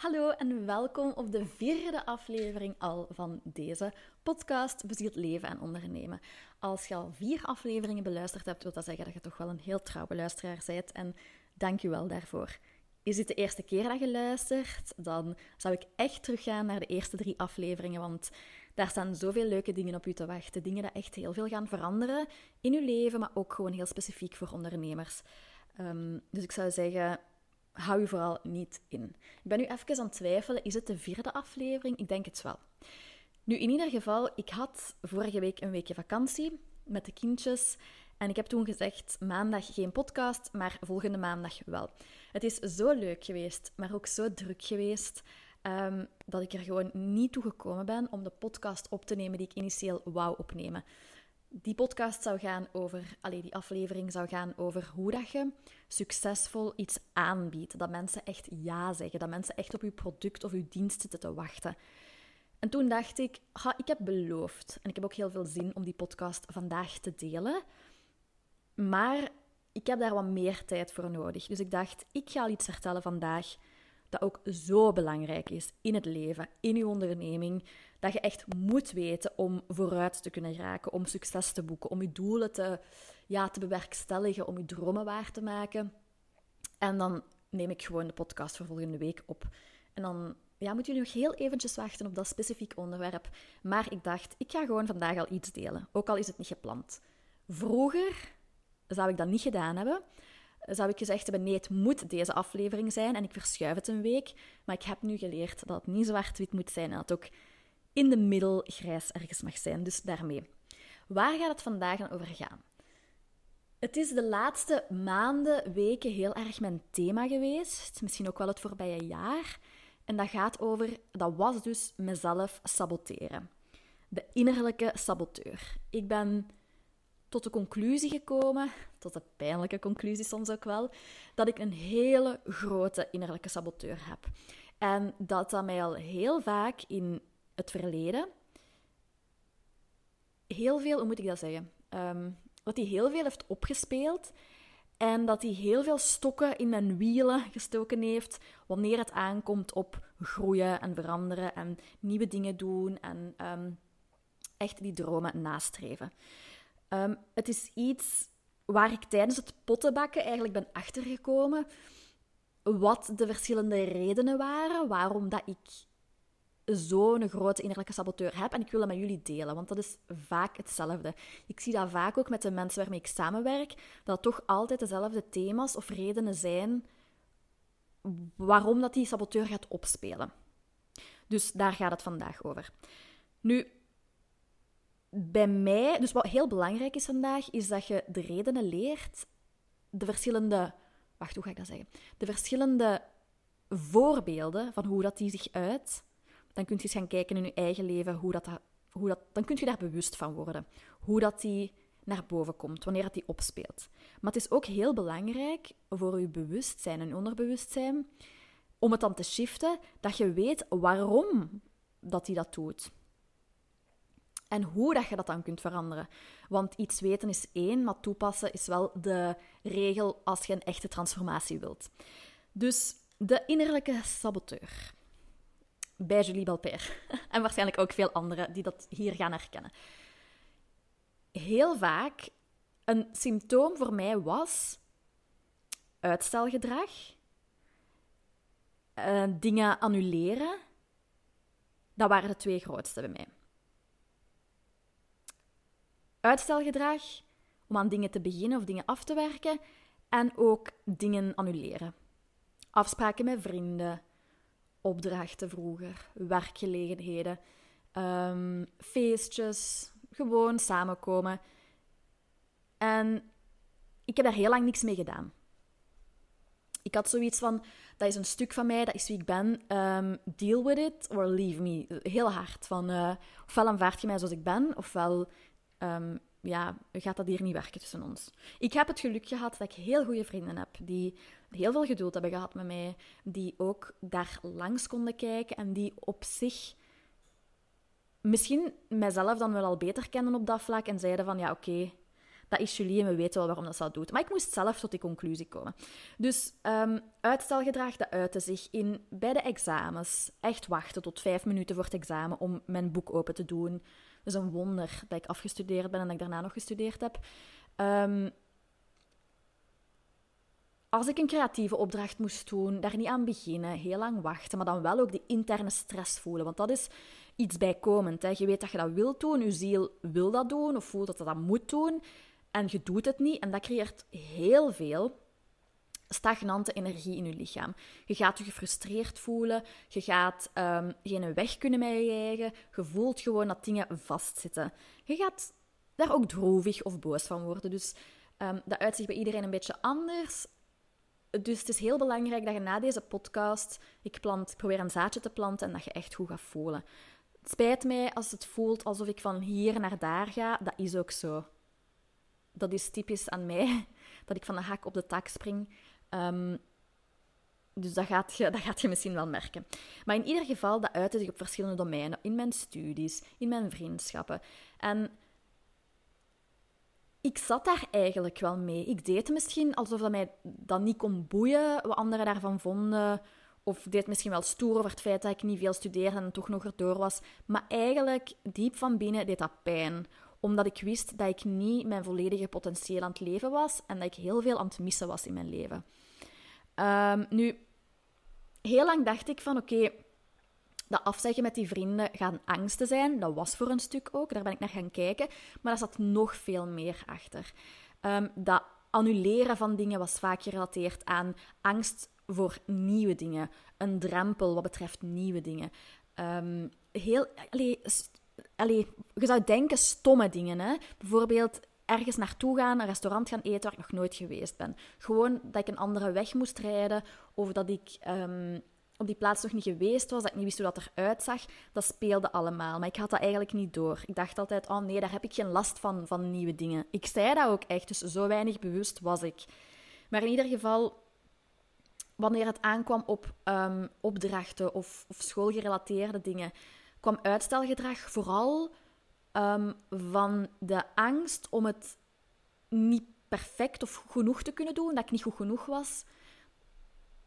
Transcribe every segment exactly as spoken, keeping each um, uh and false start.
Hallo en welkom op de vierde aflevering al van deze podcast Bezield Leven en Ondernemen. Als je al vier afleveringen beluisterd hebt, wil dat zeggen dat je toch wel een heel trouwe luisteraar bent en dank je wel daarvoor. Is dit de eerste keer dat je luistert, dan zou ik echt teruggaan naar de eerste drie afleveringen, want daar staan zoveel leuke dingen op u te wachten. Dingen die echt heel veel gaan veranderen in uw leven, maar ook gewoon heel specifiek voor ondernemers. Um, dus ik zou zeggen, hou je vooral niet in. Ik ben nu even aan het twijfelen, is het de vierde aflevering? Ik denk het wel. Nu, in ieder geval, ik had vorige week een weekje vakantie met de kindjes. En ik heb toen gezegd, maandag geen podcast, maar volgende maandag wel. Het is zo leuk geweest, maar ook zo druk geweest, um, dat ik er gewoon niet toe gekomen ben om de podcast op te nemen die ik initieel wou opnemen. Die podcast zou gaan over, allee, die aflevering zou gaan over hoe dat je succesvol iets aanbiedt. Dat mensen echt ja zeggen, dat mensen echt op je product of je dienst zitten te wachten. En toen dacht ik, ha, ik heb beloofd, en ik heb ook heel veel zin om die podcast vandaag te delen, maar ik heb daar wat meer tijd voor nodig. Dus ik dacht, ik ga al iets vertellen vandaag dat ook zo belangrijk is in het leven, in je onderneming, dat je echt moet weten om vooruit te kunnen raken, om succes te boeken, om je doelen te, ja, te bewerkstelligen, om je dromen waar te maken. En dan neem ik gewoon de podcast voor volgende week op. En dan ja, moeten jullie nog heel eventjes wachten op dat specifiek onderwerp. Maar ik dacht, ik ga gewoon vandaag al iets delen, ook al is het niet gepland. Vroeger zou ik dat niet gedaan hebben. Zou ik gezegd hebben, nee, het moet deze aflevering zijn en ik verschuif het een week. Maar ik heb nu geleerd dat het niet zwart-wit moet zijn en dat het ook in de middel grijs ergens mag zijn. Dus daarmee. Waar gaat het vandaag dan over gaan? Het is de laatste maanden, weken heel erg mijn thema geweest. Misschien ook wel het voorbije jaar. En dat gaat over, dat was dus mezelf saboteren. De innerlijke saboteur. Ik ben tot de conclusie gekomen, tot de pijnlijke conclusie soms ook wel, dat ik een hele grote innerlijke saboteur heb. En dat dat mij al heel vaak in het verleden heel veel, hoe moet ik dat zeggen, um, dat die heel veel heeft opgespeeld en dat die heel veel stokken in mijn wielen gestoken heeft wanneer het aankomt op groeien en veranderen en nieuwe dingen doen en um, echt die dromen nastreven. Um, het is iets waar ik tijdens het pottenbakken eigenlijk ben achtergekomen wat de verschillende redenen waren waarom dat ik zo'n grote innerlijke saboteur heb. En ik wil dat met jullie delen, want dat is vaak hetzelfde. Ik zie dat vaak ook met de mensen waarmee ik samenwerk, dat het toch altijd dezelfde thema's of redenen zijn waarom dat die saboteur gaat opspelen. Dus daar gaat het vandaag over. Nu, bij mij, dus wat heel belangrijk is vandaag, is dat je de redenen leert, de verschillende, wacht, hoe ga ik dat zeggen? De verschillende voorbeelden van hoe dat die zich uit. Dan kun je eens gaan kijken in je eigen leven, hoe dat, hoe dat, dan kun je daar bewust van worden. Hoe dat die naar boven komt, wanneer dat die opspeelt. Maar het is ook heel belangrijk voor je bewustzijn en onderbewustzijn, om het dan te shiften, dat je weet waarom dat die dat doet. En hoe dat je dat dan kunt veranderen. Want iets weten is één, maar toepassen is wel de regel als je een echte transformatie wilt. Dus de innerlijke saboteur. Bij Julie Belpaire. En waarschijnlijk ook veel anderen die dat hier gaan herkennen. Heel vaak, een symptoom voor mij was uitstelgedrag. Uh, dingen annuleren. Dat waren de twee grootste bij mij. Uitstelgedrag, om aan dingen te beginnen of dingen af te werken. En ook dingen annuleren. Afspraken met vrienden, opdrachten vroeger, werkgelegenheden, um, feestjes, gewoon samenkomen. En ik heb daar heel lang niks mee gedaan. Ik had zoiets van, dat is een stuk van mij, dat is wie ik ben. Um, deal with it or leave me. Heel hard. Van, uh, ofwel aanvaard je mij zoals ik ben, ofwel... Um, ja, gaat dat hier niet werken tussen ons. Ik heb het geluk gehad dat ik heel goede vrienden heb, die heel veel geduld hebben gehad met mij, die ook daar langs konden kijken en die op zich misschien mijzelf dan wel al beter kennen op dat vlak en zeiden van, ja, oké, dat is Julie en we weten wel waarom dat ze dat doet. Maar ik moest zelf tot die conclusie komen. Dus um, uitstelgedrag, dat uitte zich in bij de examens. Echt wachten tot vijf minuten voor het examen om mijn boek open te doen. Dat is een wonder dat ik afgestudeerd ben en dat ik daarna nog gestudeerd heb. Um, Als ik een creatieve opdracht moest doen, daar niet aan beginnen, heel lang wachten, maar dan wel ook die interne stress voelen. Want dat is iets bijkomend. Hè. Je weet dat je dat wilt doen, je ziel wil dat doen of voelt dat je dat moet doen. En je doet het niet en dat creëert heel veel stagnante energie in je lichaam. Je gaat je gefrustreerd voelen, je gaat um, geen weg kunnen met je eigen, je voelt gewoon dat dingen vastzitten. Je gaat daar ook droevig of boos van worden. Dus um, dat uitzicht bij iedereen een beetje anders. Dus het is heel belangrijk dat je na deze podcast, ik, plant, ik probeer een zaadje te planten en dat je echt goed gaat voelen. Het spijt mij als het voelt alsof ik van hier naar daar ga, dat is ook zo. Dat is typisch aan mij, dat ik van de hak op de tak spring. Um, dus dat gaat, je, dat gaat je misschien wel merken. Maar in ieder geval, dat uitte zich op verschillende domeinen. In mijn studies, in mijn vriendschappen. En ik zat daar eigenlijk wel mee. Ik deed misschien alsof dat mij dat niet kon boeien, wat anderen daarvan vonden. Of deed misschien wel stoer over het feit dat ik niet veel studeerde en toch nog erdoor was. Maar eigenlijk, diep van binnen, deed dat pijn. Omdat ik wist dat ik niet mijn volledige potentieel aan het leven was en dat ik heel veel aan het missen was in mijn leven. Um, nu, heel lang dacht ik van, oké, okay, dat afzeggen met die vrienden gaan angsten zijn. Dat was voor een stuk ook. Daar ben ik naar gaan kijken. Maar daar zat nog veel meer achter. Um, dat annuleren van dingen was vaak gerelateerd aan angst voor nieuwe dingen. Een drempel wat betreft nieuwe dingen. Um, heel, allee, st- allee, je zou denken stomme dingen. Hè? Bijvoorbeeld ergens naartoe gaan, een restaurant gaan eten waar ik nog nooit geweest ben. Gewoon dat ik een andere weg moest rijden. Of dat ik... Um, op die plaats nog niet geweest was, dat ik niet wist hoe dat eruit zag, dat speelde allemaal. Maar ik had dat eigenlijk niet door. Ik dacht altijd, oh nee, daar heb ik geen last van, van nieuwe dingen. Ik zei dat ook echt, dus zo weinig bewust was ik. Maar in ieder geval, wanneer het aankwam op um, opdrachten of, of schoolgerelateerde dingen, kwam uitstelgedrag vooral um, van de angst om het niet perfect of genoeg te kunnen doen, dat ik niet goed genoeg was.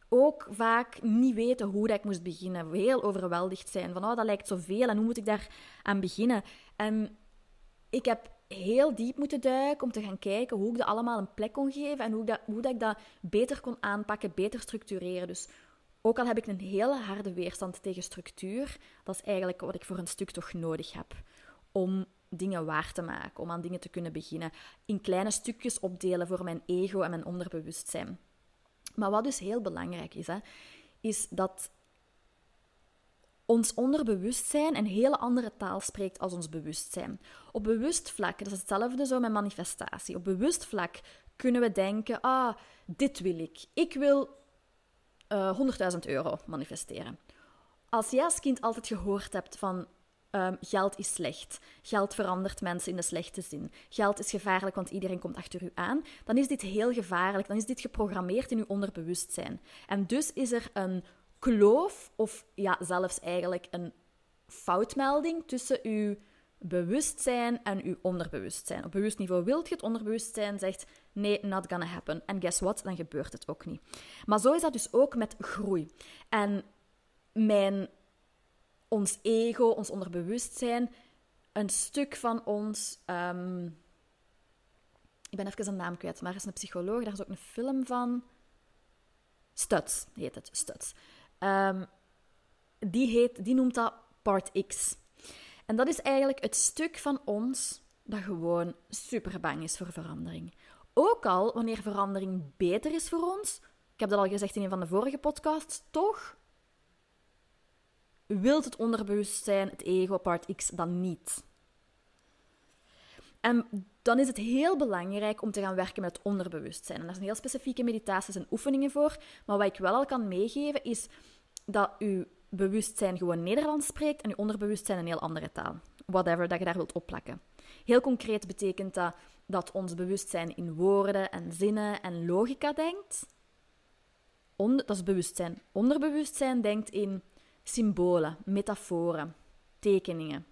Ook vaak niet weten hoe dat ik moest beginnen. Heel overweldigd zijn. Van, oh, dat lijkt zoveel en hoe moet ik daar aan beginnen? En ik heb heel diep moeten duiken om te gaan kijken hoe ik dat allemaal een plek kon geven en hoe, dat, hoe dat ik dat beter kon aanpakken, beter structureren. Dus ook al heb ik een hele harde weerstand tegen structuur, dat is eigenlijk wat ik voor een stuk toch nodig heb. Om dingen waar te maken, om aan dingen te kunnen beginnen. In kleine stukjes opdelen voor mijn ego en mijn onderbewustzijn. Maar wat dus heel belangrijk is, hè, is dat ons onderbewustzijn een hele andere taal spreekt als ons bewustzijn. Op bewust vlak, dat is hetzelfde zo met manifestatie, op bewust vlak kunnen we denken, ah, dit wil ik. Ik wil uh, honderdduizend euro manifesteren. Als jij als kind altijd gehoord hebt van... Um, geld is slecht. Geld verandert mensen in de slechte zin. Geld is gevaarlijk, want iedereen komt achter u aan. Dan is dit heel gevaarlijk. Dan is dit geprogrammeerd in uw onderbewustzijn. En dus is er een kloof, of ja, zelfs eigenlijk een foutmelding tussen uw bewustzijn en uw onderbewustzijn. Op bewust niveau wilt je het, onderbewustzijn zegt nee, not gonna happen. En guess what? Dan gebeurt het ook niet. Maar zo is dat dus ook met groei. En mijn... ons ego, ons onderbewustzijn, een stuk van ons... Um, ik ben even een naam kwijt, maar er is een psycholoog, daar is ook een film van. Stutz heet het, Stutz. Um, die, heet, die noemt dat Part X. En dat is eigenlijk het stuk van ons dat gewoon super bang is voor verandering. Ook al wanneer verandering beter is voor ons, ik heb dat al gezegd in een van de vorige podcasts, toch... wilt het onderbewustzijn, het ego, part X, dan niet. En dan is het heel belangrijk om te gaan werken met het onderbewustzijn. En daar zijn heel specifieke meditaties en oefeningen voor. Maar wat ik wel al kan meegeven, is dat je bewustzijn gewoon Nederlands spreekt en je onderbewustzijn een heel andere taal. Whatever dat je daar wilt opplakken. Heel concreet betekent dat dat ons bewustzijn in woorden en zinnen en logica denkt. On- dat is bewustzijn. Onderbewustzijn denkt in... symbolen, metaforen, tekeningen.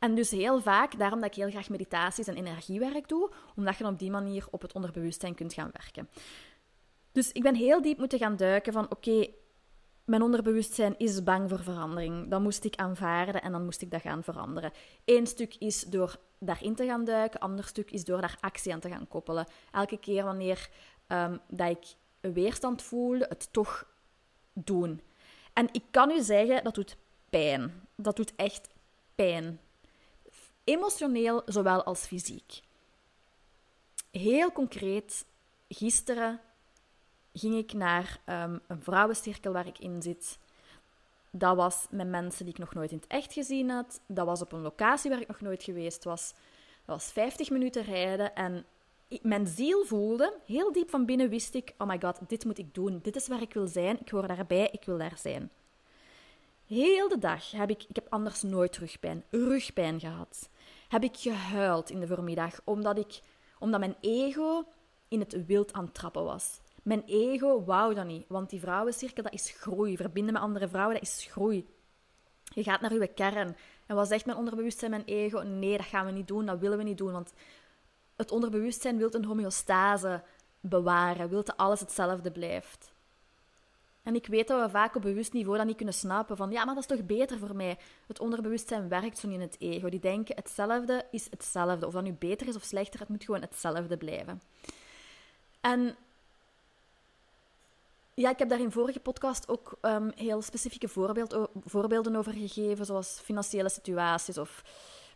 En dus heel vaak, daarom dat ik heel graag meditaties en energiewerk doe, omdat je dan op die manier op het onderbewustzijn kunt gaan werken. Dus ik ben heel diep moeten gaan duiken van, oké, okay, mijn onderbewustzijn is bang voor verandering. Dan moest ik aanvaarden en dan moest ik dat gaan veranderen. Eén stuk is door daarin te gaan duiken, ander stuk is door daar actie aan te gaan koppelen. Elke keer wanneer um, dat ik een weerstand voelde, het toch doen. En ik kan u zeggen, dat doet pijn. Dat doet echt pijn. Emotioneel, zowel als fysiek. Heel concreet, gisteren ging ik naar um, een vrouwencirkel waar ik in zit. Dat was met mensen die ik nog nooit in het echt gezien had. Dat was op een locatie waar ik nog nooit geweest was. Dat was vijftig minuten rijden. En ik, mijn ziel voelde, heel diep van binnen wist ik, oh my god, dit moet ik doen. Dit is waar ik wil zijn. Ik hoor daarbij, ik wil daar zijn. Heel de dag heb ik, ik heb anders nooit rugpijn, rugpijn gehad. Heb ik gehuild in de voormiddag, omdat, ik, omdat mijn ego in het wild aan het trappen was. Mijn ego wou dat niet, want die vrouwencirkel, dat is groei. Verbinden met andere vrouwen, dat is groei. Je gaat naar je kern. En wat zegt mijn onderbewustzijn, mijn ego? Nee, dat gaan we niet doen, dat willen we niet doen. Want het onderbewustzijn wil een homeostase bewaren, wil dat alles hetzelfde blijft. En ik weet dat we vaak op bewust niveau dat niet kunnen snappen van ja, maar dat is toch beter voor mij? Het onderbewustzijn werkt zo niet in het ego. Die denken hetzelfde is hetzelfde. Of dat nu beter is of slechter, het moet gewoon hetzelfde blijven. En ja, ik heb daar in vorige podcast ook um, heel specifieke voorbeeld o- voorbeelden over gegeven, zoals financiële situaties of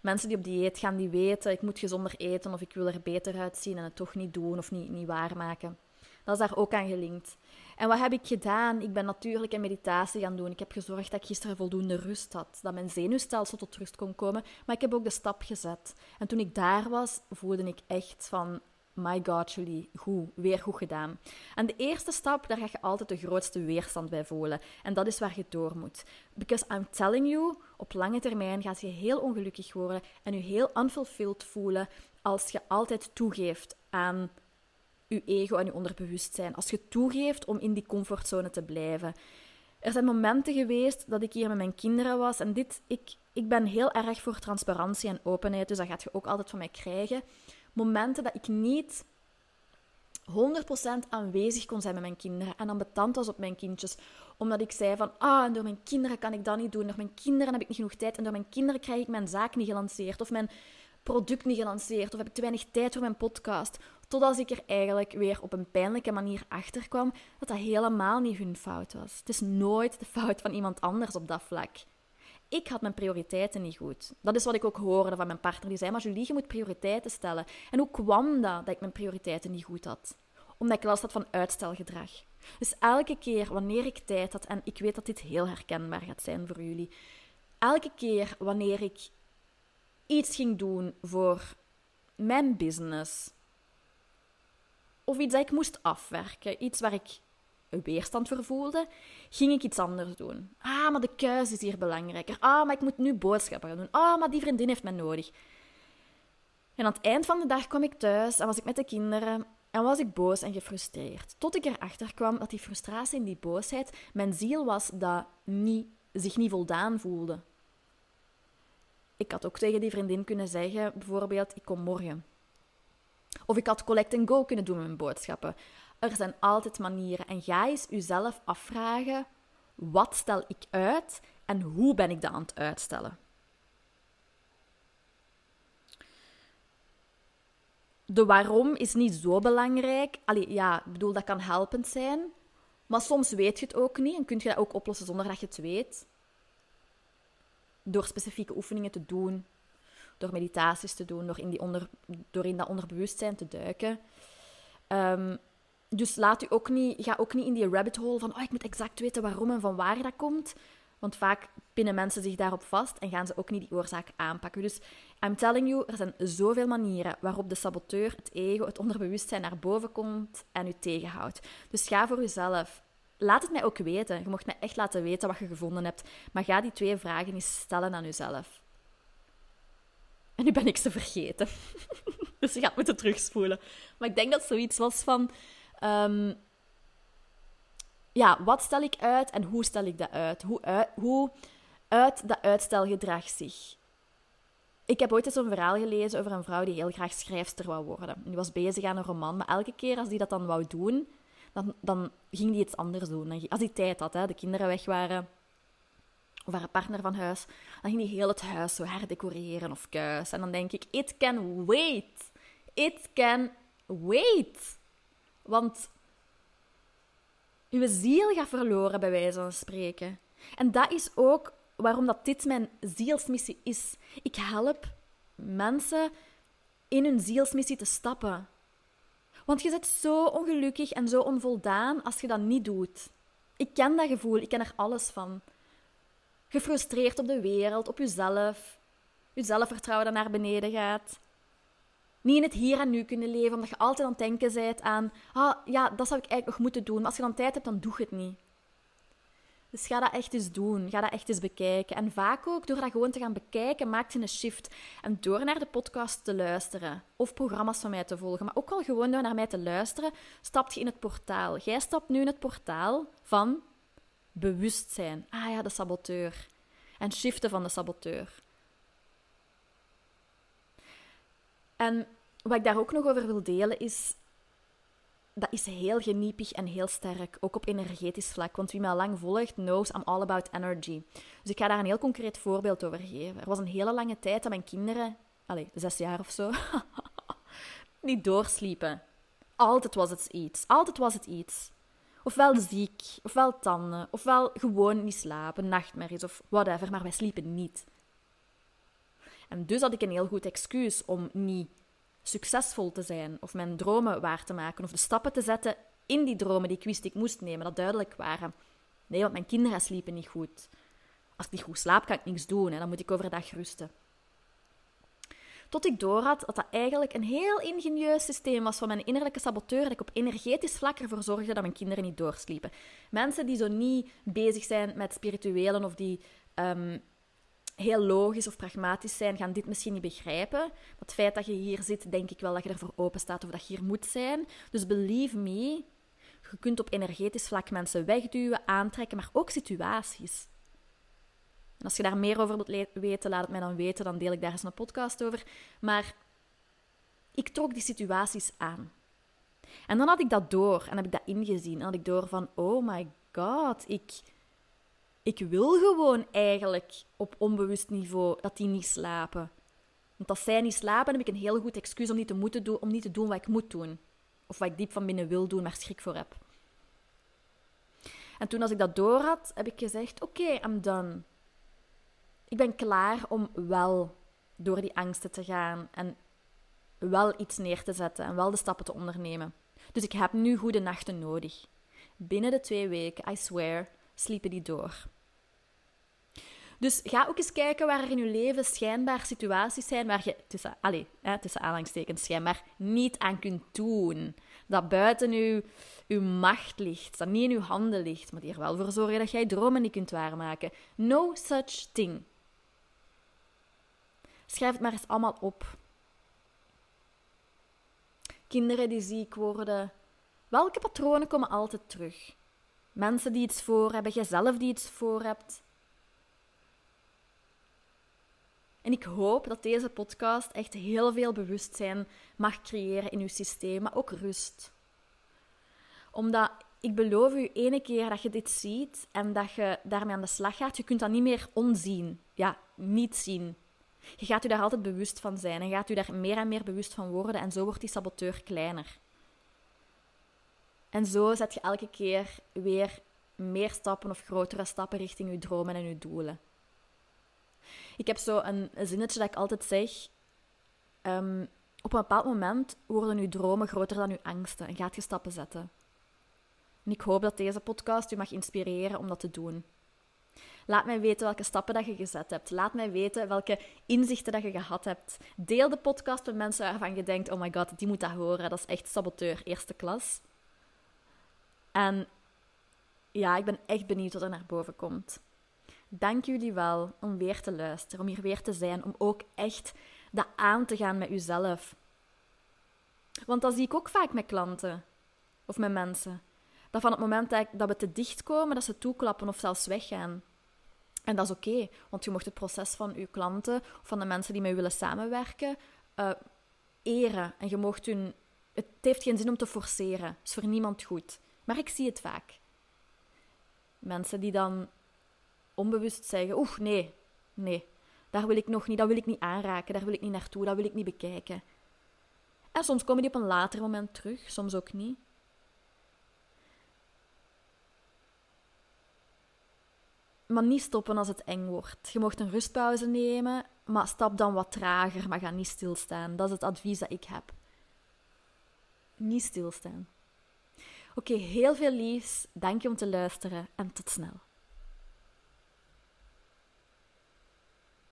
mensen die op dieet gaan die weten ik moet gezonder eten of ik wil er beter uitzien en het toch niet doen of niet, niet waarmaken. Dat is daar ook aan gelinkt. En wat heb ik gedaan? Ik ben natuurlijk een meditatie gaan doen. Ik heb gezorgd dat ik gisteren voldoende rust had, dat mijn zenuwstelsel tot rust kon komen, maar ik heb ook de stap gezet. En toen ik daar was, voelde ik echt van my god, Julie, goed, weer goed gedaan. En de eerste stap, daar ga je altijd de grootste weerstand bij voelen. En dat is waar je door moet. Because I'm telling you, op lange termijn gaat je heel ongelukkig worden en je heel unfulfilled voelen als je altijd toegeeft aan je ego en je onderbewustzijn. Als je toegeeft om in die comfortzone te blijven. Er zijn momenten geweest dat ik hier met mijn kinderen was en dit, ik, ik ben heel erg voor transparantie en openheid, dus dat gaat je ook altijd van mij krijgen. Momenten dat ik niet honderd procent aanwezig kon zijn met mijn kinderen en ambetant was op mijn kindjes. Omdat ik zei van, ah, en door mijn kinderen kan ik dat niet doen. Door mijn kinderen heb ik niet genoeg tijd en door mijn kinderen krijg ik mijn zaak niet gelanceerd. Of mijn product niet gelanceerd. Of heb ik te weinig tijd voor mijn podcast. Totdat ik er eigenlijk weer op een pijnlijke manier achter kwam dat dat helemaal niet hun fout was. Het is nooit de fout van iemand anders op dat vlak. Ik had mijn prioriteiten niet goed. Dat is wat ik ook hoorde van mijn partner. Die zei, maar Julie, je moet prioriteiten stellen. En hoe kwam dat, dat ik mijn prioriteiten niet goed had? Omdat ik last had van uitstelgedrag. Dus elke keer wanneer ik tijd had, en ik weet dat dit heel herkenbaar gaat zijn voor jullie. Elke keer wanneer ik iets ging doen voor mijn business. Of iets dat ik moest afwerken. Iets waar ik weerstand vervoelde, ging ik iets anders doen. Ah, maar de kuis is hier belangrijker. Ah, maar ik moet nu boodschappen gaan doen. Ah, maar die vriendin heeft mij nodig. En aan het eind van de dag kwam ik thuis en was ik met de kinderen en was ik boos en gefrustreerd. Tot ik erachter kwam dat die frustratie en die boosheid mijn ziel was dat niet, zich niet voldaan voelde. Ik had ook tegen die vriendin kunnen zeggen, bijvoorbeeld, ik kom morgen. Of ik had collect and go kunnen doen met mijn boodschappen. Er zijn altijd manieren. En ga eens jezelf afvragen, wat stel ik uit en hoe ben ik dat aan het uitstellen? De waarom is niet zo belangrijk. Allee, ja, ik bedoel, dat kan helpend zijn. Maar soms weet je het ook niet en kun je dat ook oplossen zonder dat je het weet. Door specifieke oefeningen te doen, door meditaties te doen, door in, die onder, door in dat onderbewustzijn te duiken. Um, Dus laat u ook niet, ga ook niet in die rabbit hole van oh, ik moet exact weten waarom en van waar dat komt. Want vaak pinnen mensen zich daarop vast en gaan ze ook niet die oorzaak aanpakken. Dus I'm telling you, er zijn zoveel manieren waarop de saboteur, het ego, het onderbewustzijn naar boven komt en u tegenhoudt. Dus ga voor uzelf. Laat het mij ook weten. Je mocht mij echt laten weten wat je gevonden hebt. Maar ga die twee vragen eens stellen aan uzelf. En nu ben ik ze vergeten. Dus je gaat moeten terugspoelen. Maar ik denk dat zoiets was van Um, ja, wat stel ik uit en hoe stel ik dat uit? Hoe uit, hoe uit dat uitstelgedrag zich? Ik heb ooit eens een verhaal gelezen over een vrouw die heel graag schrijfster wou worden. Die was bezig aan een roman, maar elke keer als die dat dan wou doen, dan, dan ging die iets anders doen. Als die tijd had, hè, de kinderen weg waren, of haar partner van huis, dan ging die heel het huis zo herdecoreren of kuis. En dan denk ik, it can wait. It can wait. Want uw ziel gaat verloren, bij wijze van spreken. En dat is ook waarom dat dit mijn zielsmissie is. Ik help mensen in hun zielsmissie te stappen. Want je bent zo ongelukkig en zo onvoldaan als je dat niet doet. Ik ken dat gevoel, ik ken er alles van. Gefrustreerd op de wereld, op jezelf. Je zelfvertrouwen dat naar beneden gaat. Niet in het hier en nu kunnen leven, omdat je altijd aan het denken bent aan... Ah, ja, dat zou ik eigenlijk nog moeten doen. Maar als je dan tijd hebt, dan doe je het niet. Dus ga dat echt eens doen. Ga dat echt eens bekijken. En vaak ook, door dat gewoon te gaan bekijken, maakt je een shift. En door naar de podcast te luisteren, of programma's van mij te volgen, maar ook al gewoon door naar mij te luisteren, stap je in het portaal. Jij stapt nu in het portaal van bewustzijn. Ah ja, de saboteur. En shiften van de saboteur. En wat ik daar ook nog over wil delen is... Dat is heel geniepig en heel sterk, ook op energetisch vlak. Want wie mij al lang volgt, knows I'm all about energy. Dus ik ga daar een heel concreet voorbeeld over geven. Er was een hele lange tijd dat mijn kinderen, allez, zes jaar of zo, niet doorsliepen. Altijd was het iets. Altijd was het iets. Ofwel ziek, ofwel tanden, ofwel gewoon niet slapen, nachtmerries of whatever. Maar wij sliepen niet. En dus had ik een heel goed excuus om niet succesvol te zijn, of mijn dromen waar te maken, of de stappen te zetten in die dromen die ik wist ik moest nemen, dat duidelijk waren. Nee, want mijn kinderen sliepen niet goed. Als ik niet goed slaap, kan ik niks doen, hè. Dan moet ik overdag rusten. Tot ik doorhad dat dat eigenlijk een heel ingenieus systeem was van mijn innerlijke saboteur, dat ik op energetisch vlak ervoor zorgde dat mijn kinderen niet doorsliepen. Mensen die zo niet bezig zijn met spirituelen, of die... Um, heel logisch of pragmatisch zijn, gaan dit misschien niet begrijpen. Maar het feit dat je hier zit, denk ik wel dat je ervoor open staat of dat je hier moet zijn. Dus believe me, je kunt op energetisch vlak mensen wegduwen, aantrekken, maar ook situaties. En als je daar meer over wilt weten, laat het mij dan weten, dan deel ik daar eens een podcast over. Maar ik trok die situaties aan. En dan had ik dat door en heb ik dat ingezien. En had ik door van, oh my god, ik... Ik wil gewoon eigenlijk op onbewust niveau dat die niet slapen. Want als zij niet slapen, heb ik een heel goed excuus om niet te moeten doen, om niet te doen wat ik moet doen. Of wat ik diep van binnen wil doen, maar schrik voor heb. En toen als ik dat door had, heb ik gezegd, oké, okay, I'm done. Ik ben klaar om wel door die angsten te gaan en wel iets neer te zetten en wel de stappen te ondernemen. Dus ik heb nu goede nachten nodig. Binnen de twee weken, I swear... sliepen die door. Dus ga ook eens kijken waar er in je leven schijnbaar situaties zijn waar je tussen, allez, hè, tussen aanhalingstekens schijnbaar niet aan kunt doen. Dat buiten je, je macht ligt, dat niet in je handen ligt, maar die er wel voor zorgen dat jij je dromen niet kunt waarmaken. No such thing. Schrijf het maar eens allemaal op. Kinderen die ziek worden. Welke patronen komen altijd terug? Mensen die iets voor hebben, jijzelf die iets voor hebt. En ik hoop dat deze podcast echt heel veel bewustzijn mag creëren in uw systeem, maar ook rust. Omdat, ik beloof u, ene keer dat je dit ziet en dat je daarmee aan de slag gaat, je kunt dat niet meer onzien. Ja, niet zien. Je gaat u daar altijd bewust van zijn en gaat u daar meer en meer bewust van worden en zo wordt die saboteur kleiner. En zo zet je elke keer weer meer stappen of grotere stappen richting je dromen en je doelen. Ik heb zo een zinnetje dat ik altijd zeg. Um, op een bepaald moment worden je dromen groter dan je angsten en gaat je stappen zetten. En ik hoop dat deze podcast u mag inspireren om dat te doen. Laat mij weten welke stappen dat je gezet hebt. Laat mij weten welke inzichten dat je gehad hebt. Deel de podcast met mensen waarvan je denkt, oh my god, die moet dat horen. Dat is echt saboteur, eerste klas. En ja, ik ben echt benieuwd wat er naar boven komt. Dank jullie wel om weer te luisteren, om hier weer te zijn, om ook echt dat aan te gaan met uzelf. Want dat zie ik ook vaak met klanten of met mensen. Dat van het moment dat we te dicht komen, dat ze toeklappen of zelfs weggaan. En dat is oké, okay, want je mocht het proces van je klanten of van de mensen die met je willen samenwerken uh, eren. En je mocht hun... Het heeft geen zin om te forceren. Het is voor niemand goed. Maar ik zie het vaak. Mensen die dan onbewust zeggen, oeh, nee, nee, daar wil ik nog niet, dat wil ik niet aanraken, daar wil ik niet naartoe, dat wil ik niet bekijken. En soms komen die op een later moment terug, soms ook niet. Maar niet stoppen als het eng wordt. Je mag een rustpauze nemen, maar stap dan wat trager, maar ga niet stilstaan. Dat is het advies dat ik heb. Niet stilstaan. Oké, okay, heel veel liefs. Dank je om te luisteren en tot snel.